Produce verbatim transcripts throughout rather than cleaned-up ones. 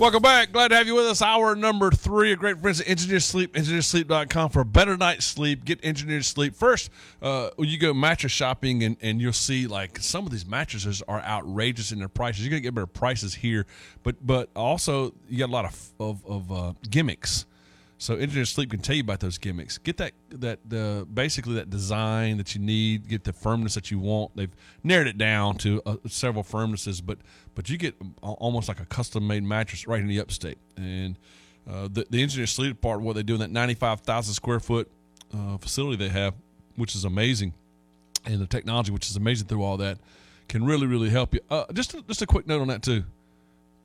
Welcome back. Glad to have you with us. Hour number three. A great friends at Engineered Sleep, engineered sleep dot com for a better night's sleep. Get Engineered Sleep. First, uh, you go mattress shopping, and, and you'll see, like, some of these mattresses are outrageous in their prices. You're going to get better prices here, but but also you got a lot of of, of uh, gimmicks. So Engineered Sleep can tell you about those gimmicks. Get that that the basically that design that you need. Get the firmness that you want. They've narrowed it down to uh, several firmnesses, but but you get almost like a custom made mattress right in the Upstate. And uh, the the Engineered Sleep department, what they do in that ninety-five thousand square foot uh, facility they have, which is amazing, and the technology, which is amazing through all that, can really really help you. Uh, just a, just a quick note on that too.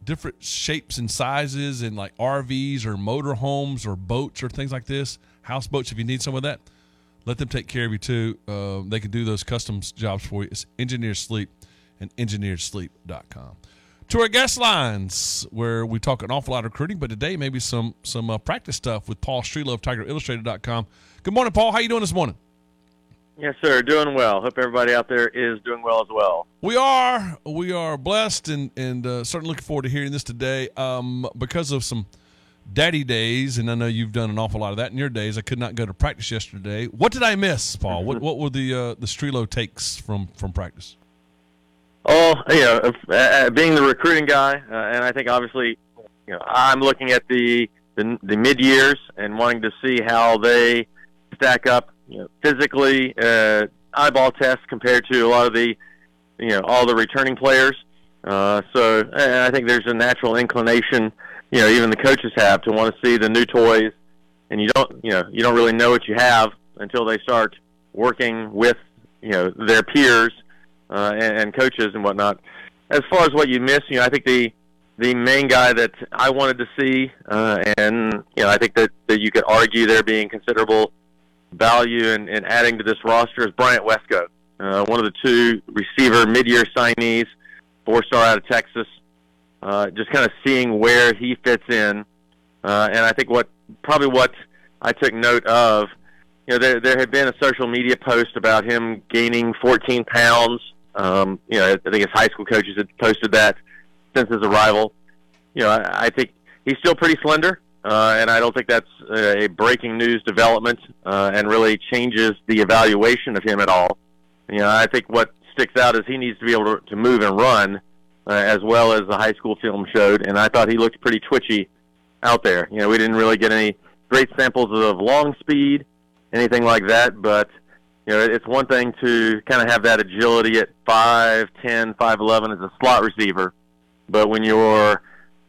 Different shapes and sizes, and like R Vs or motorhomes or boats or things like this, houseboats. If you need some of that, let them take care of you too. Uh, they can do those customs jobs for you. It's Engineered Sleep and engineered sleep dot com. To our guest lines, where we talk an awful lot of recruiting, but today maybe some some uh, practice stuff with Paul Strelow of Tiger Illustrated dot com. Good morning, Paul. How you doing this morning? Yes, sir. Doing well. Hope everybody out there is doing well as well. We are. We are blessed and, and uh, certainly looking forward to hearing this today. Um, because of some daddy days, and I know you've done an awful lot of that in your days, I could not go to practice yesterday. What did I miss, Paul? What what were the uh, the Strelow takes from, from practice? Oh, you know, uh, being the recruiting guy, uh, and I think obviously you know, I'm looking at the, the, the mid-years and wanting to see how they stack up. You know, physically, uh, eyeball tests compared to a lot of the, you know, all the returning players. Uh, so, and I think there's a natural inclination, you know, even the coaches have to want to see the new toys, and you don't, you know, you don't really know what you have until they start working with, you know, their peers uh, and, and coaches and whatnot. As far as what you miss, you know, I think the the main guy that I wanted to see, uh, and you know, I think that, that you could argue there being considerable value in, in adding to this roster is Bryant Wesco, uh, one of the two receiver mid-year signees, four-star out of Texas, uh, just kind of seeing where he fits in. Uh, and I think what probably what I took note of, you know, there there had been a social media post about him gaining fourteen pounds. Um, you know, I think his high school coaches had posted that since his arrival. You know, I, I think he's still pretty slender. Uh, and I don't think that's uh, a breaking news development uh, and really changes the evaluation of him at all. You know, I think what sticks out is he needs to be able to, to move and run uh, as well as the high school film showed, and I thought he looked pretty twitchy out there. You know, we didn't really get any great samples of long speed, anything like that, but, you know, it's one thing to kind of have that agility at five ten, five eleven as a slot receiver, but when your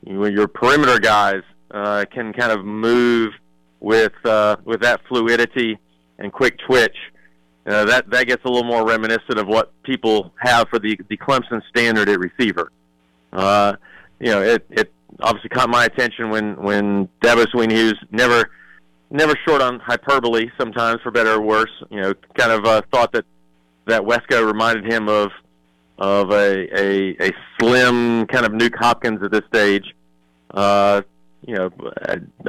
when your perimeter guys Uh, can kind of move with uh, with that fluidity and quick twitch. Uh, that that gets a little more reminiscent of what people have for the, the Clemson standard at receiver. Uh, you know, it, it obviously caught my attention when when Dabo Swinney, who's never never short on hyperbole, sometimes for better or worse. You know, kind of uh, thought that that Wesco reminded him of of a a, a slim kind of Nuke Hopkins at this stage. Uh, You know,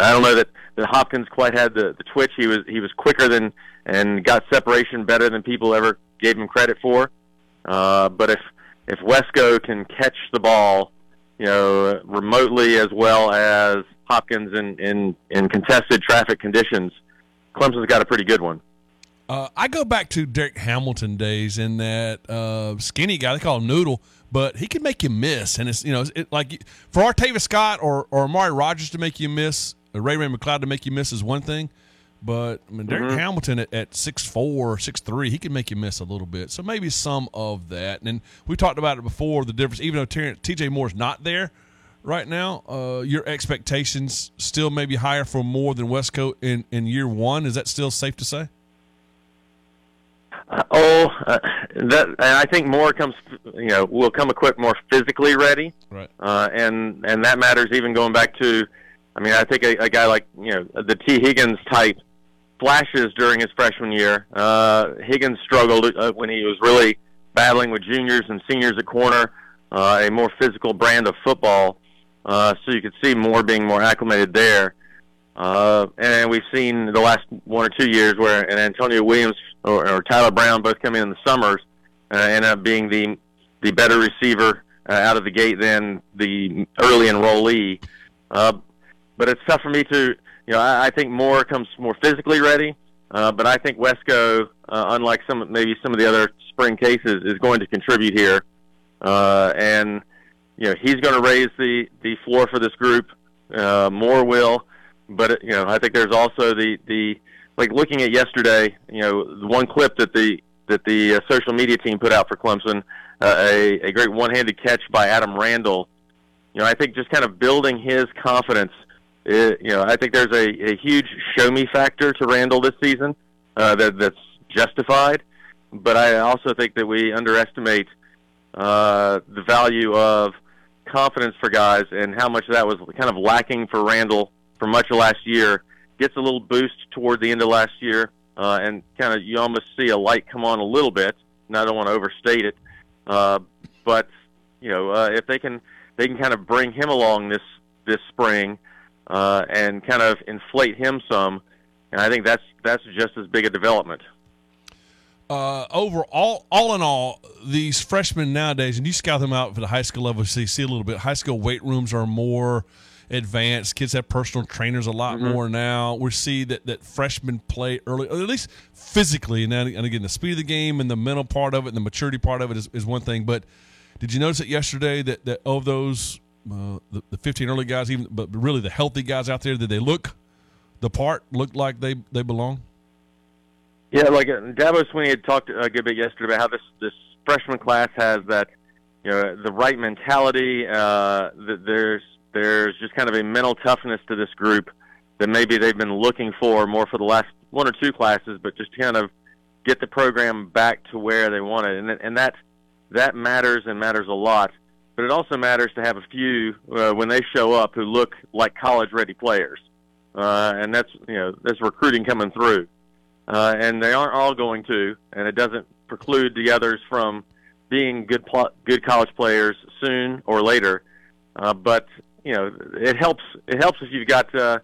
I don't know that, that Hopkins quite had the, the twitch. He was he was quicker than and got separation better than people ever gave him credit for. Uh, but if if Wesco can catch the ball, you know, remotely as well as Hopkins in in, in contested traffic conditions, Clemson's got a pretty good one. Uh, I go back to Derek Hamilton days in that uh, skinny guy they call him Noodle, but he can make you miss, and it's you know it, like for Artavis Scott or or Amari Rogers to make you miss, or Ray-Ray McCloud to make you miss is one thing, but I mean, Derek mm-hmm. Hamilton at, at six four, six three, he can make you miss a little bit. So maybe some of that, and then we talked about it before the difference. Even though T J Moore's not there right now, uh, your expectations still maybe higher for Moore than Wesco in in year one. Is that still safe to say? Uh, oh, uh, that I think Moore comes, you know, will come equipped more physically ready, right? Uh, and and that matters even going back to, I mean, I think a, a guy like you know the T. Higgins type flashes during his freshman year. Uh, Higgins struggled uh, when he was really battling with juniors and seniors at corner, uh, a more physical brand of football. Uh, so you could see Moore being more acclimated there. Uh, and we've seen the last one or two years where an Antonio Williams or, or Tyler Brown both come in in the summers uh, end up being the the better receiver uh, out of the gate than the early enrollee. Uh, but it's tough for me to, you know, I, I think Moore comes more physically ready. Uh, but I think Wesco, uh, unlike some maybe some of the other spring cases, is going to contribute here. Uh, and, you know, he's going to raise the, the floor for this group. Uh, Moore will. But, you know, I think there's also the, the like looking at yesterday, you know, the one clip that the that the uh, social media team put out for Clemson, uh, a, a great one-handed catch by Adam Randall. You know, I think just kind of building his confidence. It, you know, I think there's a, a huge show-me factor to Randall this season uh, that that's justified. But I also think that we underestimate uh, the value of confidence for guys and how much that was kind of lacking for Randall for much of last year. Gets a little boost toward the end of last year, uh, and kind of you almost see a light come on a little bit. And I don't want to overstate it, uh, but you know, uh, if they can, they can kind of bring him along this this spring uh, and kind of inflate him some. And I think that's that's just as big a development. Uh, overall, all in all, these freshmen nowadays, and you scout them out for the high school level, so you see a little bit. High school weight rooms are more advanced. Kids have personal trainers a lot mm-hmm. more now. We see that, that freshmen play early, or at least physically. And, then, and again, the speed of the game and the mental part of it and the maturity part of it is, is one thing. But did you notice that yesterday that, that of those, uh, the, the fifteen early guys, even but really the healthy guys out there, did they look the part, look like they, they belong? Yeah, like uh, Dabo Swinney had talked a good bit yesterday about how this, this freshman class has that, you know, the right mentality. Uh, that there's There's just kind of a mental toughness to this group that maybe they've been looking for more for the last one or two classes, but just kind of get the program back to where they want it. And, and that that matters and matters a lot. But it also matters to have a few, uh, when they show up, who look like college-ready players. Uh, and that's, you know, that's recruiting coming through. Uh, and they aren't all going to, and it doesn't preclude the others from being good pl- good college players soon or later. Uh, but... You know, it helps. It helps if you've got uh,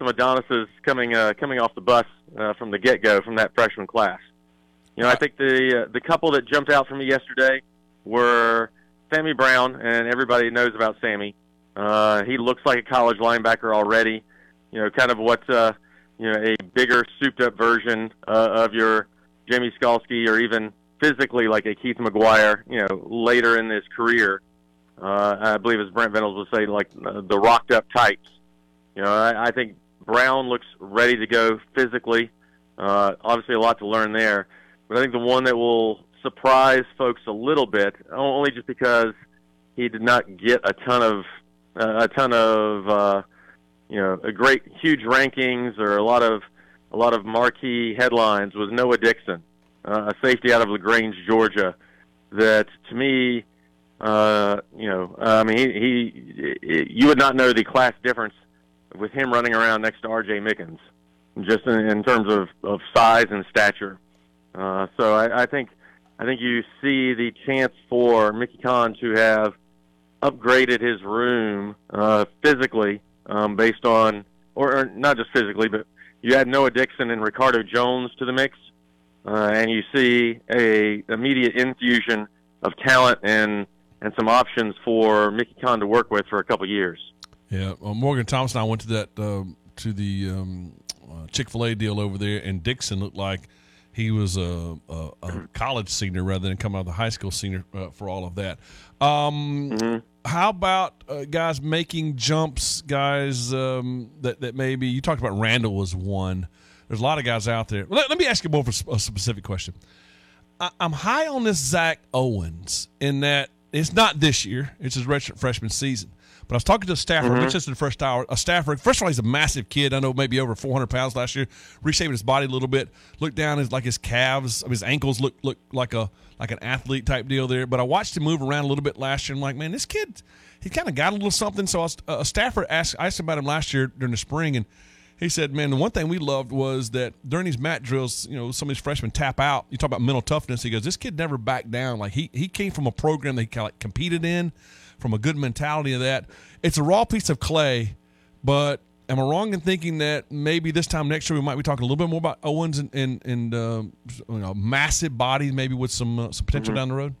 some Adonises coming uh, coming off the bus uh, from the get-go from that freshman class. You know, I think the uh, the couple that jumped out for me yesterday were Sammy Brown, and everybody knows about Sammy. Uh, he looks like a college linebacker already. You know, kind of what uh, you know, a bigger, souped-up version uh, of your Jimmy Skalski, or even physically like a Keith McGuire. You know, later in his career. Uh, I believe, as Brent Venables would say, like uh, the rocked-up types. You know, I, I think Brown looks ready to go physically. Uh, obviously, a lot to learn there. But I think the one that will surprise folks a little bit, only just because he did not get a ton of, uh, a ton of, uh, you know, a great huge rankings or a lot of, a lot of marquee headlines, was Noah Dixon, uh, a safety out of LaGrange, Georgia, that to me. Uh, you know, uh, I mean, he, he, you would not know the class difference with him running around next to R J Mickens, just in, in terms of, of size and stature. Uh, so I, I think, I think you see the chance for Mickey Conn to have upgraded his room, uh, physically, um, based on, or, or not just physically, but you add Noah Dixon and Ricardo Jones to the mix, uh, and you see a immediate infusion of talent and, and some options for Mickey Conn to work with for a couple years. Yeah, well, Morgan Thompson and I went to that uh, to the um, uh, Chick-fil-A deal over there, and Dixon looked like he was a, a, a college senior rather than coming out of the high school senior uh, for all of that. Um, mm-hmm. How about uh, guys making jumps, guys um, that, that maybe – you talked about Randall was one. There's a lot of guys out there. Let, let me ask you more for a specific question. I, I'm high on this Zach Owens in that it's not this year. It's his freshman season. But I was talking to a staffer. Mm-hmm. Just in the first hour, a staffer. First of all, he's a massive kid. I know maybe over four hundred pounds last year. Reshaping his body a little bit. Looked down his like his calves. I mean, his ankles look look like a like an athlete type deal there. But I watched him move around a little bit last year. I'm like, man, this kid, he kind of got a little something. So I was, uh, a staffer asked I asked about him last year during the spring, and he said, man, the one thing we loved was that during these mat drills, you know, some of these freshmen tap out. You talk about mental toughness. He goes, this kid never backed down. Like, he he came from a program that he kind of like competed in, from a good mentality of that. It's a raw piece of clay, but am I wrong in thinking that maybe this time next year we might be talking a little bit more about Owens and, and, and uh, you know, massive body, maybe with some, uh, some potential mm-hmm. down the road?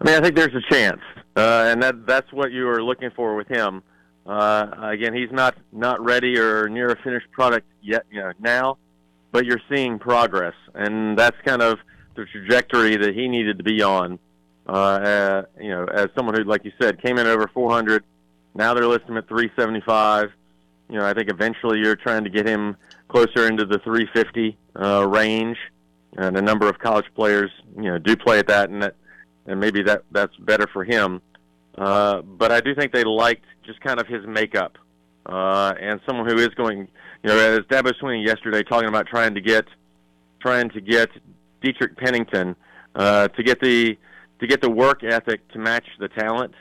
I mean, I think there's a chance, uh, and that that's what you were looking for with him. Uh, again, he's not, not ready or near a finished product yet, you know, now, but you're seeing progress, and that's kind of the trajectory that he needed to be on. Uh, uh, you know, as someone who, like you said, came in over four hundred, now they're listing him at three seventy-five. You know, I think eventually you're trying to get him closer into the three fifty uh, range, and a number of college players, you know, do play at that, and that, and maybe that that's better for him. Uh, but I do think they liked just kind of his makeup, uh, and someone who is going, you know, as Dabo Swinney yesterday talking about trying to get, trying to get Dietrich Pennington uh, to get the to get the work ethic to match the talent,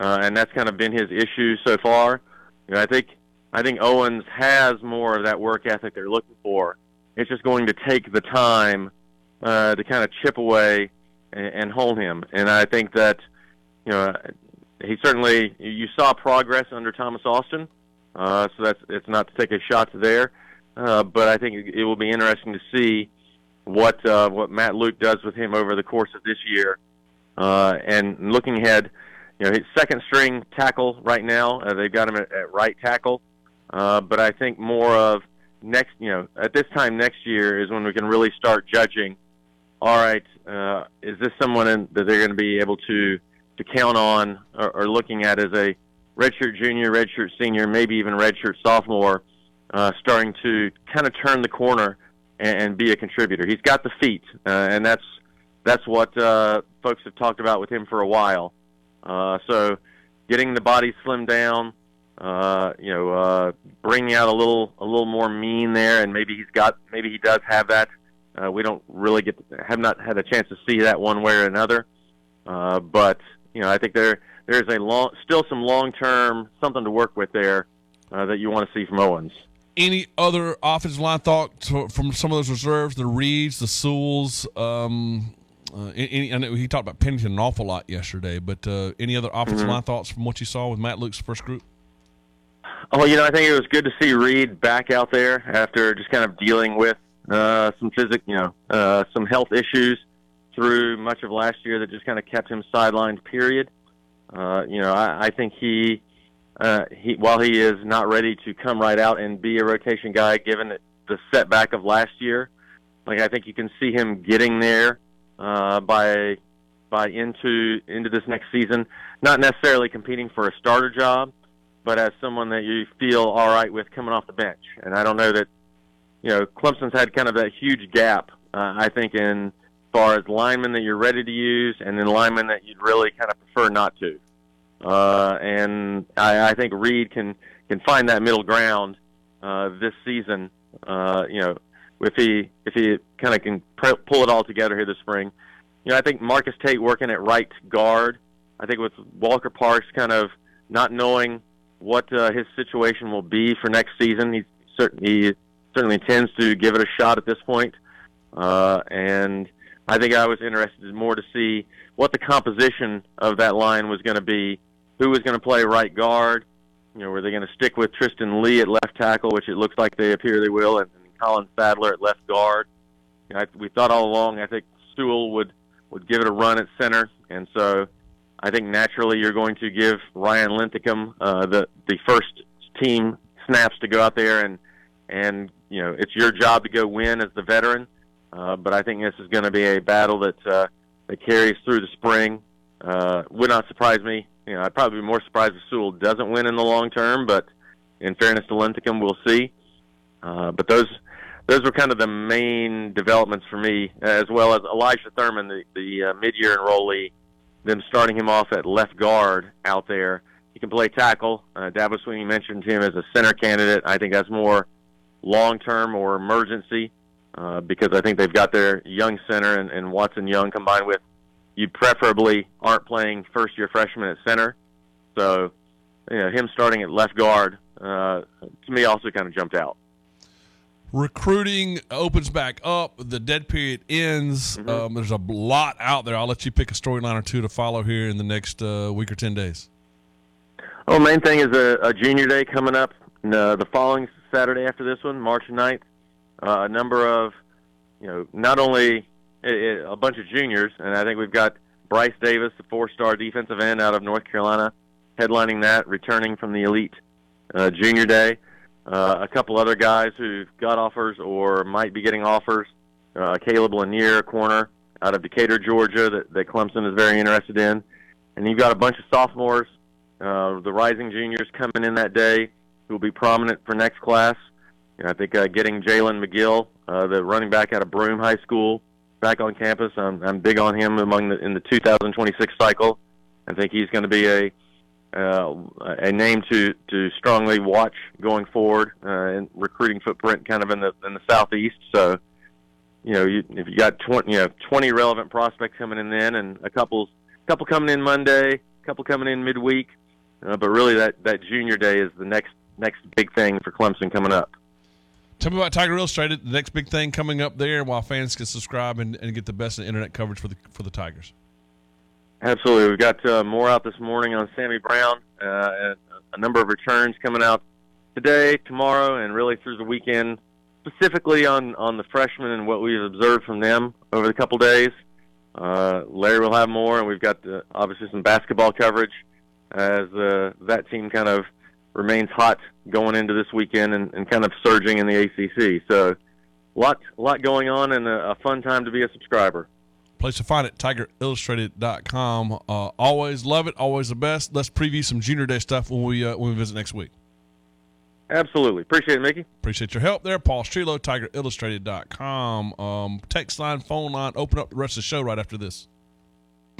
uh, and that's kind of been his issue so far. You know, I think I think Owens has more of that work ethic they're looking for. It's just going to take the time uh, to kind of chip away and, and hone him. And I think that, you know, he certainly, you saw progress under Thomas Austin, uh, so that's, it's not to take a shot to there. Uh, but I think it will be interesting to see what uh, what Matt Luke does with him over the course of this year. Uh, and looking ahead, you know, his second string tackle right now, uh, they've got him at, at right tackle. Uh, but I think more of next, you know, at this time next year is when we can really start judging, all right, uh, is this someone in, that they're going to be able to, to count on or, or looking at as a redshirt junior, redshirt senior, maybe even redshirt sophomore, uh, starting to kind of turn the corner and, and be a contributor. He's got the feet, uh, and that's that's what uh, folks have talked about with him for a while. Uh, so getting the body slimmed down, Uh, you know, uh, bringing out a little, a little more mean there, and maybe he's got, maybe he does have that. Uh, we don't really get, have not had a chance to see that one way or another. Uh, but you know, I think there, there's a long, still some long-term something to work with there uh, that you want to see from Owens. Any other offensive line thought to, from some of those reserves, the Reeds, the Sewells? Um, uh, any, I know he talked about Pennington an awful lot yesterday, but uh, any other offensive mm-hmm. line thoughts from what you saw with Matt Luke's first group? Oh, you know, I think it was good to see Reed back out there after just kind of dealing with uh, some physic, you know, uh, some health issues through much of last year that just kind of kept him sidelined. Period. Uh, you know, I, I think he, uh, he, while he is not ready to come right out and be a rotation guy, given the setback of last year, like I think you can see him getting there uh, by by into into this next season. Not necessarily competing for a starter job, but as someone that you feel all right with coming off the bench. And I don't know that, you know, Clemson's had kind of that huge gap, uh, I think, in far as linemen that you're ready to use and then linemen that you'd really kind of prefer not to. Uh, and I, I think Reed can, can find that middle ground uh, this season, uh, you know, if he if he kind of can pr- pull it all together here this spring. You know, I think Marcus Tate working at right guard, I think with Walker Parks kind of not knowing what uh, his situation will be for next season. He certainly, he certainly intends to give it a shot at this point. Uh, and I think I was interested more to see what the composition of that line was going to be, who was going to play right guard. You know, were they going to stick with Tristan Lee at left tackle, which it looks like they appear they will, and, and Colin Sadler at left guard. You know, I, we thought all along, I think Sewell would, would give it a run at center, and so I think naturally you're going to give Ryan Linthicum uh, the the first team snaps to go out there and and you know it's your job to go win as the veteran. Uh, but I think this is going to be a battle that uh, that carries through the spring. Uh, would not surprise me. You know, I'd probably be more surprised if Sewell doesn't win in the long term. But in fairness to Linthicum, we'll see. Uh, but those those were kind of the main developments for me, as well as Elijah Thurman, the the uh, mid-year enrollee. Them starting him off at left guard out there. He can play tackle. Uh, Dabo Swinney mentioned him as a center candidate. I think that's more long-term or emergency uh, because I think they've got their young center and, and Watson Young combined with you preferably aren't playing first-year freshmen at center. So, you know, him starting at left guard uh, to me also kind of jumped out. Recruiting opens back up. The dead period ends. Mm-hmm. Um, there's a lot out there. I'll let you pick a storyline or two to follow here in the next uh, week or ten days. Oh, main thing is a, a junior day coming up uh, the following Saturday after this one, March ninth. Uh, a number of, you know, not only a, a bunch of juniors, and I think we've got Bryce Davis, the four-star defensive end out of North Carolina, headlining that, returning from the Elite uh, Junior Day. Uh, a couple other guys who've got offers or might be getting offers. Uh, Caleb Lanier, corner out of Decatur, Georgia, that, that Clemson is very interested in. And you've got a bunch of sophomores, uh, the rising juniors coming in that day who will be prominent for next class. You know, I think uh, getting Jalen McGill, uh, the running back out of Broome High School, back on campus. I'm, I'm big on him among the, in the two thousand twenty-six cycle. I think he's going to be a uh, a name to, to strongly watch going forward uh, and recruiting footprint kind of in the in the southeast. So, you know, you, if you got twenty, you know, twenty relevant prospects coming in then, and a couple couple coming in Monday, a couple coming in midweek, uh, but really that, that junior day is the next next big thing for Clemson coming up. Tell me about Tiger Illustrated, the next big thing coming up there, while fans can subscribe and, and get the best in internet coverage for the for the Tigers. Absolutely. We've got uh, more out this morning on Sammy Brown, uh, and a number of returns coming out today, tomorrow, and really through the weekend, specifically on, on the freshmen and what we've observed from them over the couple days. Uh, Larry will have more, and we've got uh, obviously some basketball coverage as uh, that team kind of remains hot going into this weekend and, and kind of surging in the A C C. So a lot, lot going on and a, a fun time to be a subscriber. Place to find it, Tiger Illustrated dot com. Uh, always love it, always the best. Let's preview some Junior Day stuff when we uh, when we visit next week. Absolutely. Appreciate it, Mickey. Appreciate your help there. Paul Strelow, Tiger Illustrated dot com. Um, text line, phone line, open up the rest of the show right after this.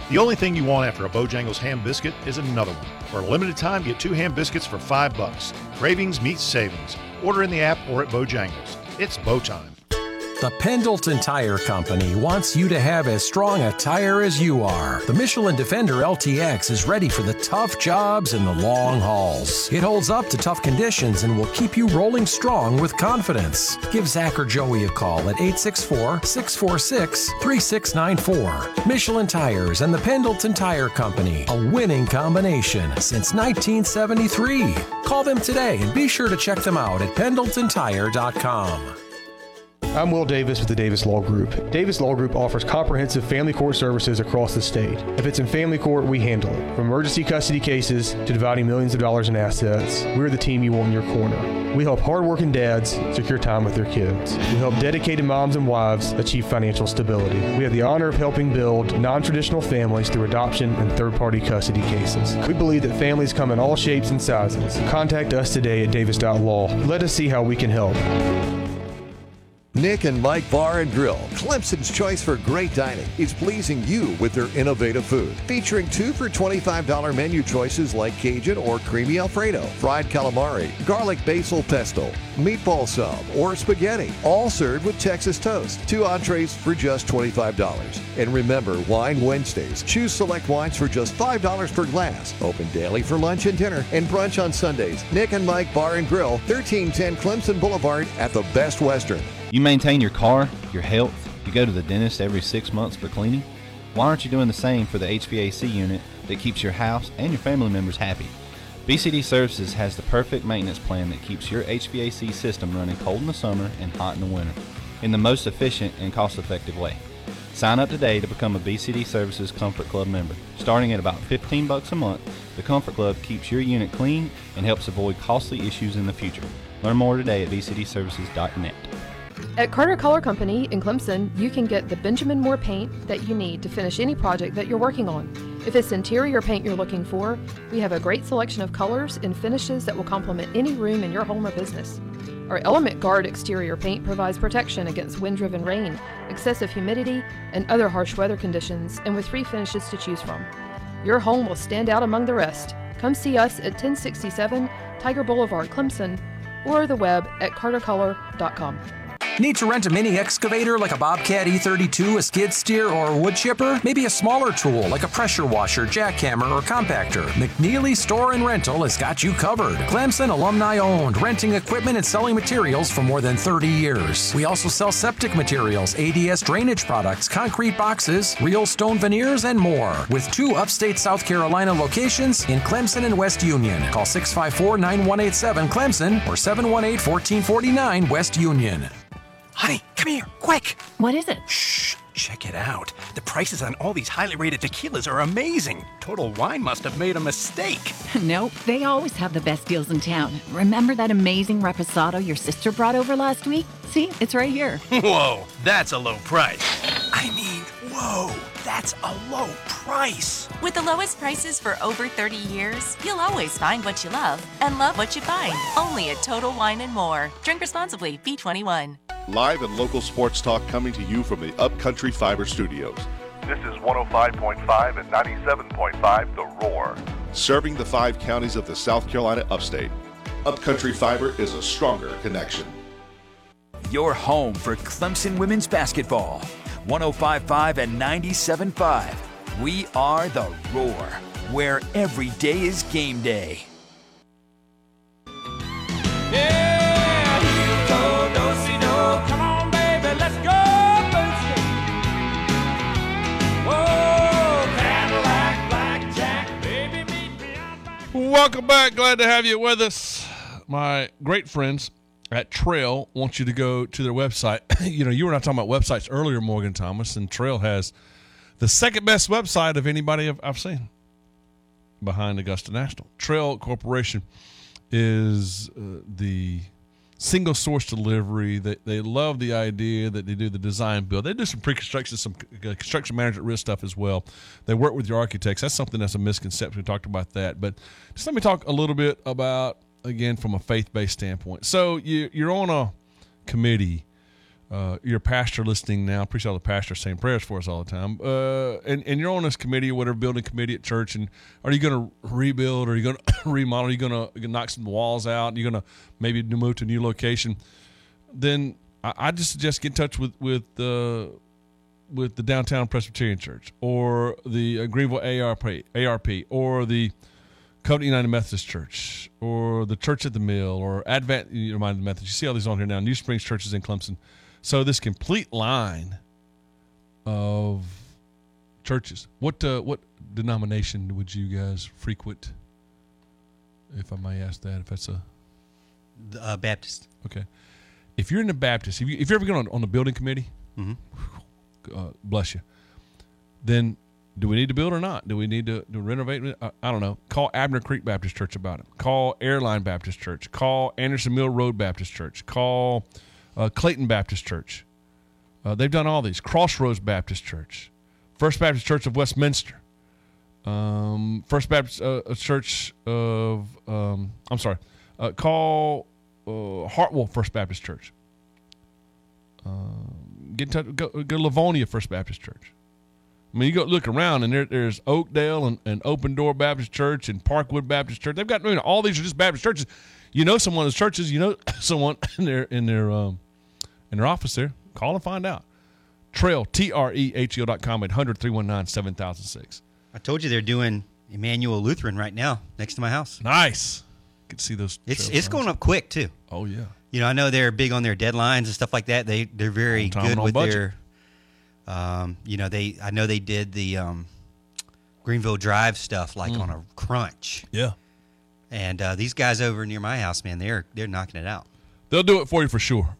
The only thing you want after a Bojangles ham biscuit is another one. For a limited time, get two ham biscuits for five bucks. Cravings meets savings. Order in the app or at Bojangles. It's Bo time. The Pendleton Tire Company wants you to have as strong a tire as you are. The Michelin Defender L T X is ready for the tough jobs and the long hauls. It holds up to tough conditions and will keep you rolling strong with confidence. Give Zach or Joey a call at eight six four, six four six, three six nine four. Michelin Tires and the Pendleton Tire Company, a winning combination since nineteen seventy-three. Call them today and be sure to check them out at pendleton tire dot com. I'm Will Davis with the Davis Law Group. Davis Law Group offers comprehensive family court services across the state. If it's in family court, we handle it. From emergency custody cases to dividing millions of dollars in assets, we're the team you want in your corner. We help hardworking dads secure time with their kids. We help dedicated moms and wives achieve financial stability. We have the honor of helping build non-traditional families through adoption and third-party custody cases. We believe that families come in all shapes and sizes. Contact us today at davis dot law. Let us see how we can help. Nick and Mike Bar and Grill, Clemson's choice for great dining, is pleasing you with their innovative food. Featuring two for twenty-five dollars menu choices like Cajun or Creamy Alfredo, fried calamari, garlic basil pesto, meatball sub, or spaghetti, all served with Texas toast. Two entrees for just twenty-five dollars. And remember, Wine Wednesdays. Choose select wines for just five dollars per glass. Open daily for lunch and dinner and brunch on Sundays. Nick and Mike Bar and Grill, thirteen ten Clemson Boulevard at the Best Western. You maintain your car, your health, you go to the dentist every six months for cleaning. Why aren't you doing the same for the H V A C unit that keeps your house and your family members happy? B C D Services has the perfect maintenance plan that keeps your H V A C system running cold in the summer and hot in the winter in the most efficient and cost-effective way. Sign up today to become a B C D Services Comfort Club member. Starting at about fifteen bucks a month, the Comfort Club keeps your unit clean and helps avoid costly issues in the future. Learn more today at b c d services dot net. At Carter Color Company in Clemson, you can get the Benjamin Moore paint that you need to finish any project that you're working on. If it's interior paint you're looking for, we have a great selection of colors and finishes that will complement any room in your home or business. Our Element Guard exterior paint provides protection against wind-driven rain, excessive humidity, and other harsh weather conditions, and with three finishes to choose from. Your home will stand out among the rest. Come see us at ten sixty-seven Tiger Boulevard, Clemson, or the web at carter color dot com. Need to rent a mini excavator like a Bobcat E thirty-two, a skid steer, or a wood chipper? Maybe a smaller tool like a pressure washer, jackhammer, or compactor? McNeely Store and Rental has got you covered. Clemson alumni owned, renting equipment and selling materials for more than thirty years. We also sell septic materials, A D S drainage products, concrete boxes, real stone veneers, and more. With two upstate South Carolina locations in Clemson and West Union. Call six five four, nine one eight seven Clemson or seven one eight, one four four nine West Union. Honey, come here, quick. What is it? Shh, Check it out. The prices on all these highly rated tequilas are amazing. Total Wine must have made a mistake. Nope, they always have the best deals in town. Remember that amazing reposado your sister brought over last week? See, it's right here. Whoa, that's a low price. I mean, whoa, that's a low price. With the lowest prices for over thirty years, you'll always find what you love and love what you find. Only at Total Wine and More. Drink responsibly. B twenty-one. Live and local sports talk coming to you from the Upcountry Fiber Studios. This is one oh five point five and ninety-seven point five The Roar. Serving the five counties of the South Carolina upstate, Upcountry Fiber is a stronger connection. Your home for Clemson women's basketball. one oh five point five and ninety-seven point five. We are The Roar, where every day is game day. Yeah! Come on, baby, let's go boots game. Whoa, Cadillac, blackjack, baby, meet me out back. Welcome back. Glad to have you with us. My great friends at Trail want you to go to their website. You know, you were not talking about websites earlier, Morgan Thomas, and Trail has the second best website of anybody I've, I've seen behind Augusta National. Trail Corporation is uh, the single source delivery. They, they love the idea that they do the design build. They do some pre-construction, some construction management risk stuff as well. They work with your architects. That's something that's a misconception. We talked about that. But just let me talk a little bit about, again, from a faith-based standpoint. So you, you're on a committee. Uh, you're a pastor listening now. I appreciate all the pastors saying prayers for us all the time. Uh, and, and you're on this committee or whatever, building committee at church, and are you going to rebuild? Or are you going to remodel? Are you going to knock some walls out? You're going to maybe move to a new location? Then I, I just suggest get in touch with, with, uh, with the Downtown Presbyterian Church or the uh, Greenville A R P, A R P or the Covenant United Methodist Church or the Church at the Mill or Advent United Methodist. You see all these on here now, New Springs Churches in Clemson. So this complete line of churches. What uh, what denomination would you guys frequent, if I may ask that? If that's a uh, Baptist. Okay. If you're in the Baptist, if you if you're ever going on, on the building committee, mm-hmm. uh, bless you. Then do we need to build or not? Do we need to, to renovate? I, I don't know. Call Abner Creek Baptist Church about it. Call Airline Baptist Church. Call Anderson Mill Road Baptist Church. Call Uh, Clayton Baptist Church. Uh, they've done all these. Crossroads Baptist Church. First Baptist Church of Westminster. Um, First Baptist uh, Church of, um, I'm sorry, uh, call uh, Hartwell First Baptist Church. Uh, get to, go, go to Livonia First Baptist Church. I mean, you go look around, and there, there's Oakdale and, and Open Door Baptist Church and Parkwood Baptist Church. They've got, you know, all these are just Baptist churches. You know someone in those churches, you know someone in their, in their, um, in their office there, call and find out. Trail, T R E H E L dot com at one hundred, three one nine, seven thousand six. I told you they're doing Emmanuel Lutheran right now next to my house. Nice. Good to see those. It's it's signs. Going up quick, too. Oh, yeah. You know, I know they're big on their deadlines and stuff like that. They, they're very good with budget. Their, um, you know, they I know they did the um, Greenville Drive stuff like mm. on a crunch. Yeah. And uh, these guys over near my house, man, they're they're knocking it out. They'll do it for you for sure.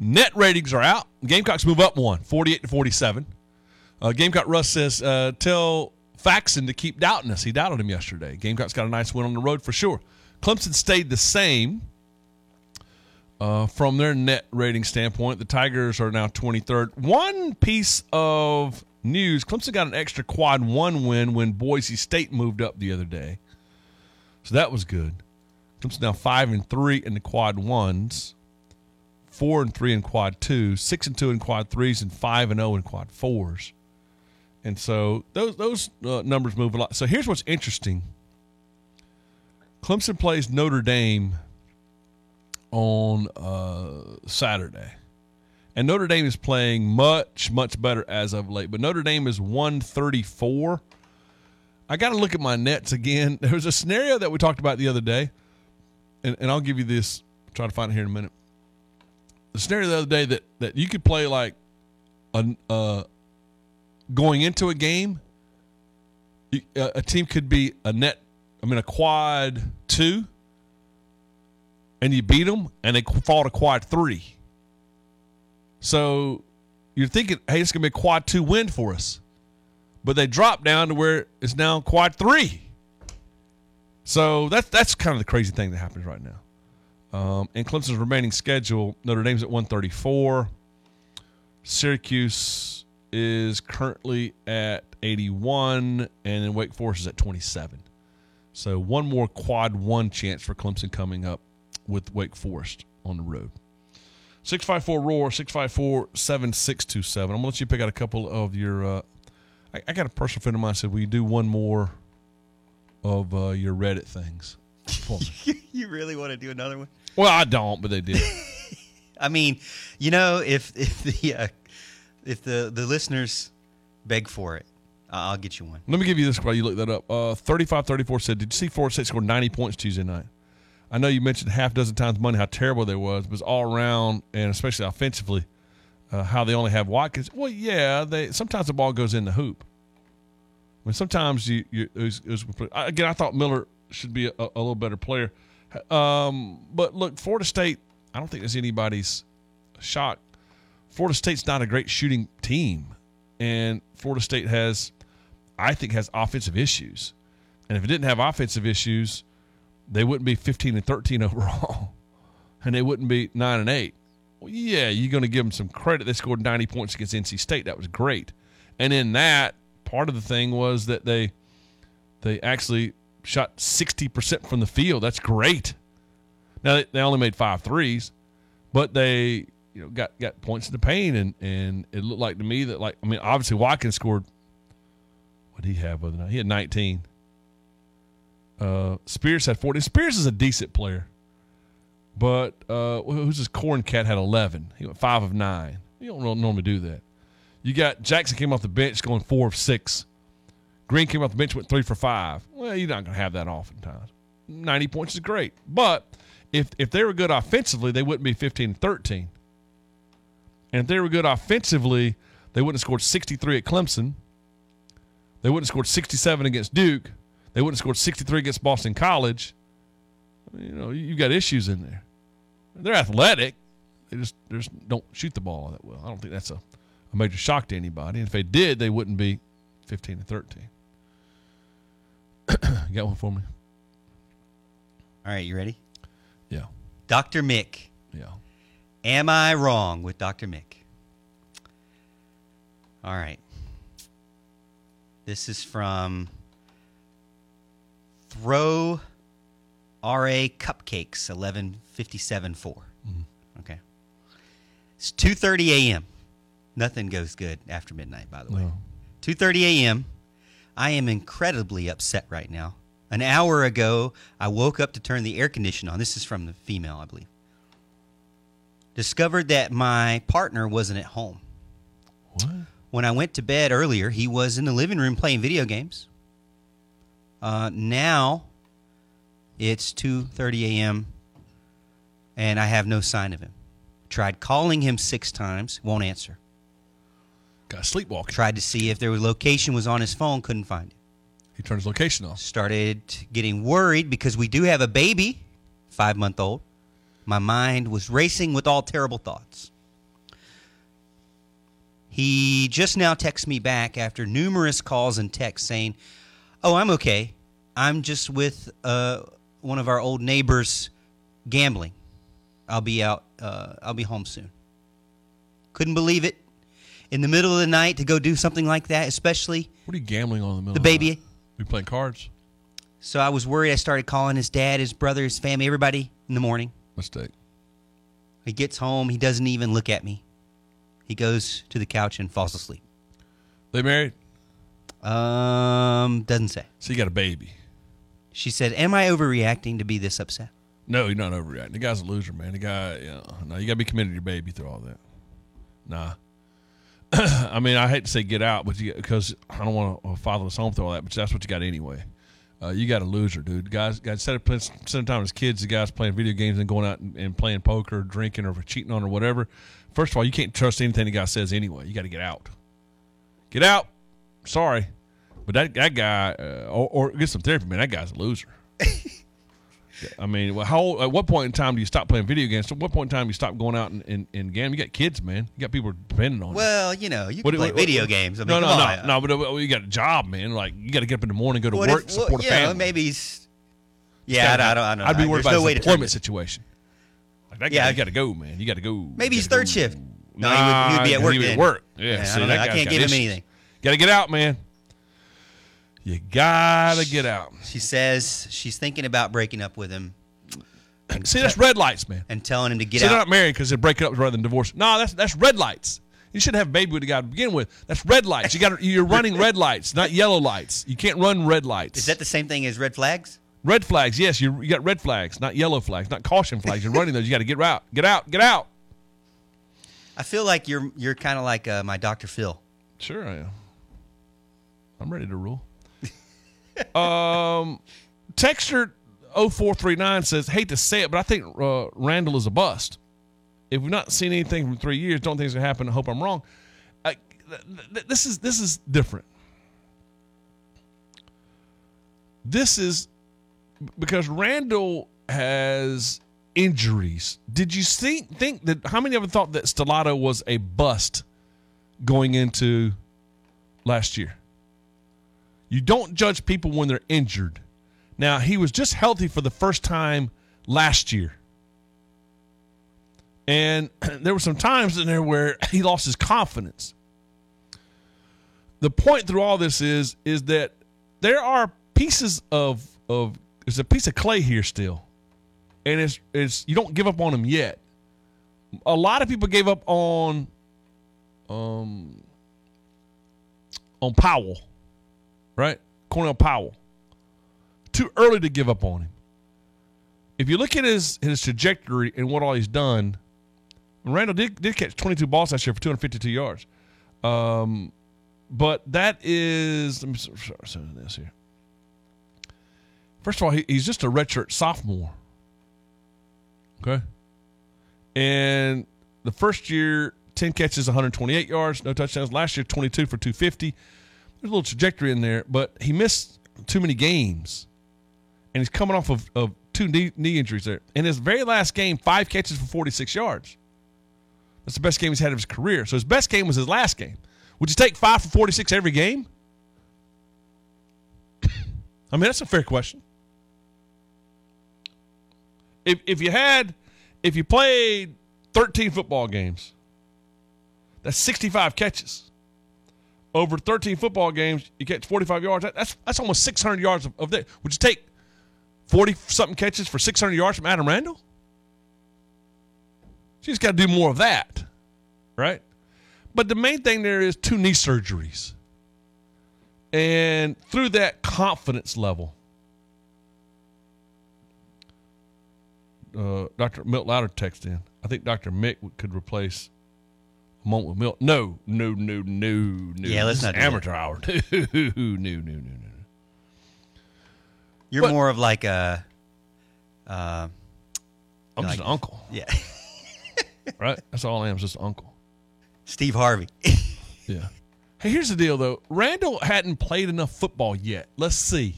Net ratings are out. Gamecocks move up one, forty-eight to forty-seven. Uh, Gamecock Russ says, uh, tell Faxon to keep doubting us. He doubted him yesterday. Gamecocks got a nice win on the road for sure. Clemson stayed the same uh, from their net rating standpoint. The Tigers are now twenty-third. One piece of news, Clemson got an extra quad one win when Boise State moved up the other day. So that was good. Clemson now five and three in the quad ones, four and three in quad two, six and two in quad threes, and five and zero in quad fours. And so those those uh, numbers move a lot. So here's what's interesting: Clemson plays Notre Dame on uh, Saturday, and Notre Dame is playing much much better as of late. But Notre Dame is one thirty-four. I got to look at my nets again. There was a scenario that we talked about the other day, and, and I'll give you this. I'll try to find it here in a minute. The scenario the other day that, that you could play like a, uh, going into a game, you, a, a team could be a net, I mean a quad two, and you beat them, and they fall to quad three. So You're thinking, hey, it's going to be a quad two win for us. But they dropped down to where it's now quad three. So that's that's kind of the crazy thing that happens right now. Um, and Clemson's remaining schedule, Notre Dame's at one thirty-four. Syracuse is currently at eighty-one, and then Wake Forest is at twenty-seven. So one more quad one chance for Clemson coming up with Wake Forest on the road. six five four, R O A R, six five four, seven six two seven. I'm going to let you pick out a couple of your uh, – I, I got a personal friend of mine said, will you do one more of uh, your Reddit things? You really want to do another one? Well, I don't, but they did. I mean, you know, if if the uh, if the, the listeners beg for it, I'll get you one. Let me give you this while you look that up. Uh, thirty-five thirty-four said, did you see Florida State score ninety points Tuesday night? I know you mentioned half a dozen times Monday how terrible they was, but it was all around, and especially offensively, uh, how they only have Watkins. Well, yeah, they sometimes the ball goes in the hoop. I mean, sometimes you, you it was, it was, again, I thought Miller should be a, a little better player. Um, but look, Florida State, I don't think there's anybody's shock. Florida State's not a great shooting team, and Florida State has, I think, has offensive issues. And if it didn't have offensive issues, they wouldn't be fifteen and thirteen overall, and they wouldn't be nine and eight. Well, yeah, you're going to give them some credit. They scored ninety points against N C State. That was great. And in that, part of the thing was that they they actually shot sixty percent from the field. That's great. Now, they, they only made five threes, but they you know got, got points in the paint, and, and it looked like to me that, like, I mean, obviously Watkins scored, what did he have other night? He had nineteen. Uh, Spears had forty. Spears is a decent player, but uh, who's this Corn Cat had eleven. He went five of nine. You don't normally do that. You got Jackson came off the bench going four of six. Green came off the bench went three for five. Well, you're not going to have that oftentimes. ninety points is great, but if if they were good offensively, they wouldn't be fifteen and thirteen. And if they were good offensively, they wouldn't have scored sixty-three at Clemson. They wouldn't have scored sixty-seven against Duke. They would have scored sixty-three against Boston College. You know, you've got issues in there. They're athletic. They just, they just don't shoot the ball that well. I don't think that's a, a major shock to anybody. And if they did, they wouldn't be fifteen and thirteen. You got one for me? All right, you ready? Yeah. Doctor Mick. Yeah. Am I wrong with Doctor Mick? All right. This is from... Throw R A Cupcakes eleven fifty-seven four. Mm-hmm. Okay. It's two thirty a.m. Nothing goes good after midnight, by the way. No. two thirty a.m. I am incredibly upset right now. An hour ago, I woke up to turn the air conditioning on. This is from the female, I believe. Discovered that my partner wasn't at home. What? When I went to bed earlier, he was in the living room playing video games. Uh, now it's two thirty a.m. and I have no sign of him. Tried calling him six times, won't answer. Got sleepwalking. Tried to see if their location was on his phone, couldn't find it. He turned his location off. Started getting worried because we do have a baby, five-month-old. My mind was racing with all terrible thoughts. He just now texts me back after numerous calls and texts saying, oh, I'm okay. I'm just with uh, one of our old neighbors gambling. I'll be out. Uh, I'll be home soon. Couldn't believe it. In the middle of the night to go do something like that, especially. What are you gambling on in the middle the of the baby? Night? We playing cards. So I was worried. I started calling his dad, his brother, his family, everybody in the morning. Mistake. He gets home. He doesn't even look at me. He goes to the couch and falls asleep. They married? Um, doesn't say. So you got a baby. She said, am I overreacting to be this upset? No, you're not overreacting. The guy's a loser, man. The guy, you know, no, you got to be committed to your baby through all that. Nah. I mean, I hate to say get out, but you, because I don't want to follow this home through all that, but that's what you got anyway. Uh, you got a loser, dude. Guys, guys instead of playing, spending time with his kids, the guy's playing video games and going out and, and playing poker, drinking, or cheating on or whatever. First of all, you can't trust anything the guy says anyway. You got to get out. Get out. Sorry, but that that guy, uh, or, or get some therapy, man. That guy's a loser. I mean, how, at what point in time do you stop playing video games? At what point in time do you stop going out and, and, and game? You got kids, man. You got people depending on you. Well, you know, you can what, play what, video what, games. I mean, no, no, no, no, but you got a job, man. Like, you got to get up in the morning, go to what work, if, support well, a yeah, family. Maybe he's, yeah, maybe. Yeah, I, I don't I don't know. I'd be worried There's about no his way employment situation. Like, that guy, yeah, you got to go, man. You got to go. Maybe he's third go. shift. No, nah, he would, he would be at work. He would be at work. Yeah, yeah, see, I, that I can't give him anything. Got to get out, man. You gotta get out. She says she's thinking about breaking up with him. See, that's red lights, man. And telling him to get See, out. They're not married because they're breaking up rather than divorce. No, that's that's red lights. You shouldn't have a baby with a guy to begin with. That's red lights. You got you're running red lights, not yellow lights. You can't run red lights. Is that the same thing as red flags? Red flags, yes. You you got red flags, not yellow flags, not caution flags. You're running those. You got to get out, get out, get out. I feel like you're you're kind of like uh, my Doctor Phil. Sure I am. I'm ready to rule. um, Texture oh four three nine says, hate to say it, but I think uh, Randall is a bust. If we've not seen anything from three years, don't think it's going to happen. I hope I'm wrong. Uh, th- th- this is this is different. This is because Randall has injuries. Did you see, think that, how many of you thought that Stellato was a bust going into last year? You don't judge people when they're injured. Now, he was just healthy for the first time last year. And there were some times in there where he lost his confidence. The point through all this is is that there are pieces of of there's a piece of clay here still. And it's it's you don't give up on him yet. A lot of people gave up on um on Powell. Right? Cornell Powell. Too early to give up on him. If you look at his his trajectory and what all he's done, Randall did, did catch twenty-two balls last year for two hundred fifty-two yards. Um, but that is, let me start saying this here. First of all, he, he's just a redshirt sophomore. Okay? And the first year, ten catches, one hundred twenty-eight yards, no touchdowns. Last year, twenty-two for two hundred fifty. There's a little trajectory in there, but he missed too many games. And he's coming off of, of two knee, knee injuries there. In his very last game, five catches for forty-six yards. That's the best game he's had of his career. So his best game was his last game. Would you take five for forty-six every game? I mean, that's a fair question. If if you had, if you played thirteen football games, that's sixty-five catches. Over thirteen football games, you catch forty-five yards. That's that's almost six hundred yards of, of that. Would you take forty-something catches for six hundred yards from Adam Randall? You just got to do more of that, right? But the main thing there is two knee surgeries. And through that confidence level, uh, Doctor Milt Louder texted in, I think Doctor Mick could replace Mont with Milt. No, no, no, no, no. Yeah, let's this not do amateur that. Hour. No, no, no, no, no. You're but, more of like a. Uh, I'm like, just an uncle. Yeah. Right? That's all I am, just an uncle. Steve Harvey. Yeah. Hey, here's the deal, though. Randall hadn't played enough football yet. Let's see.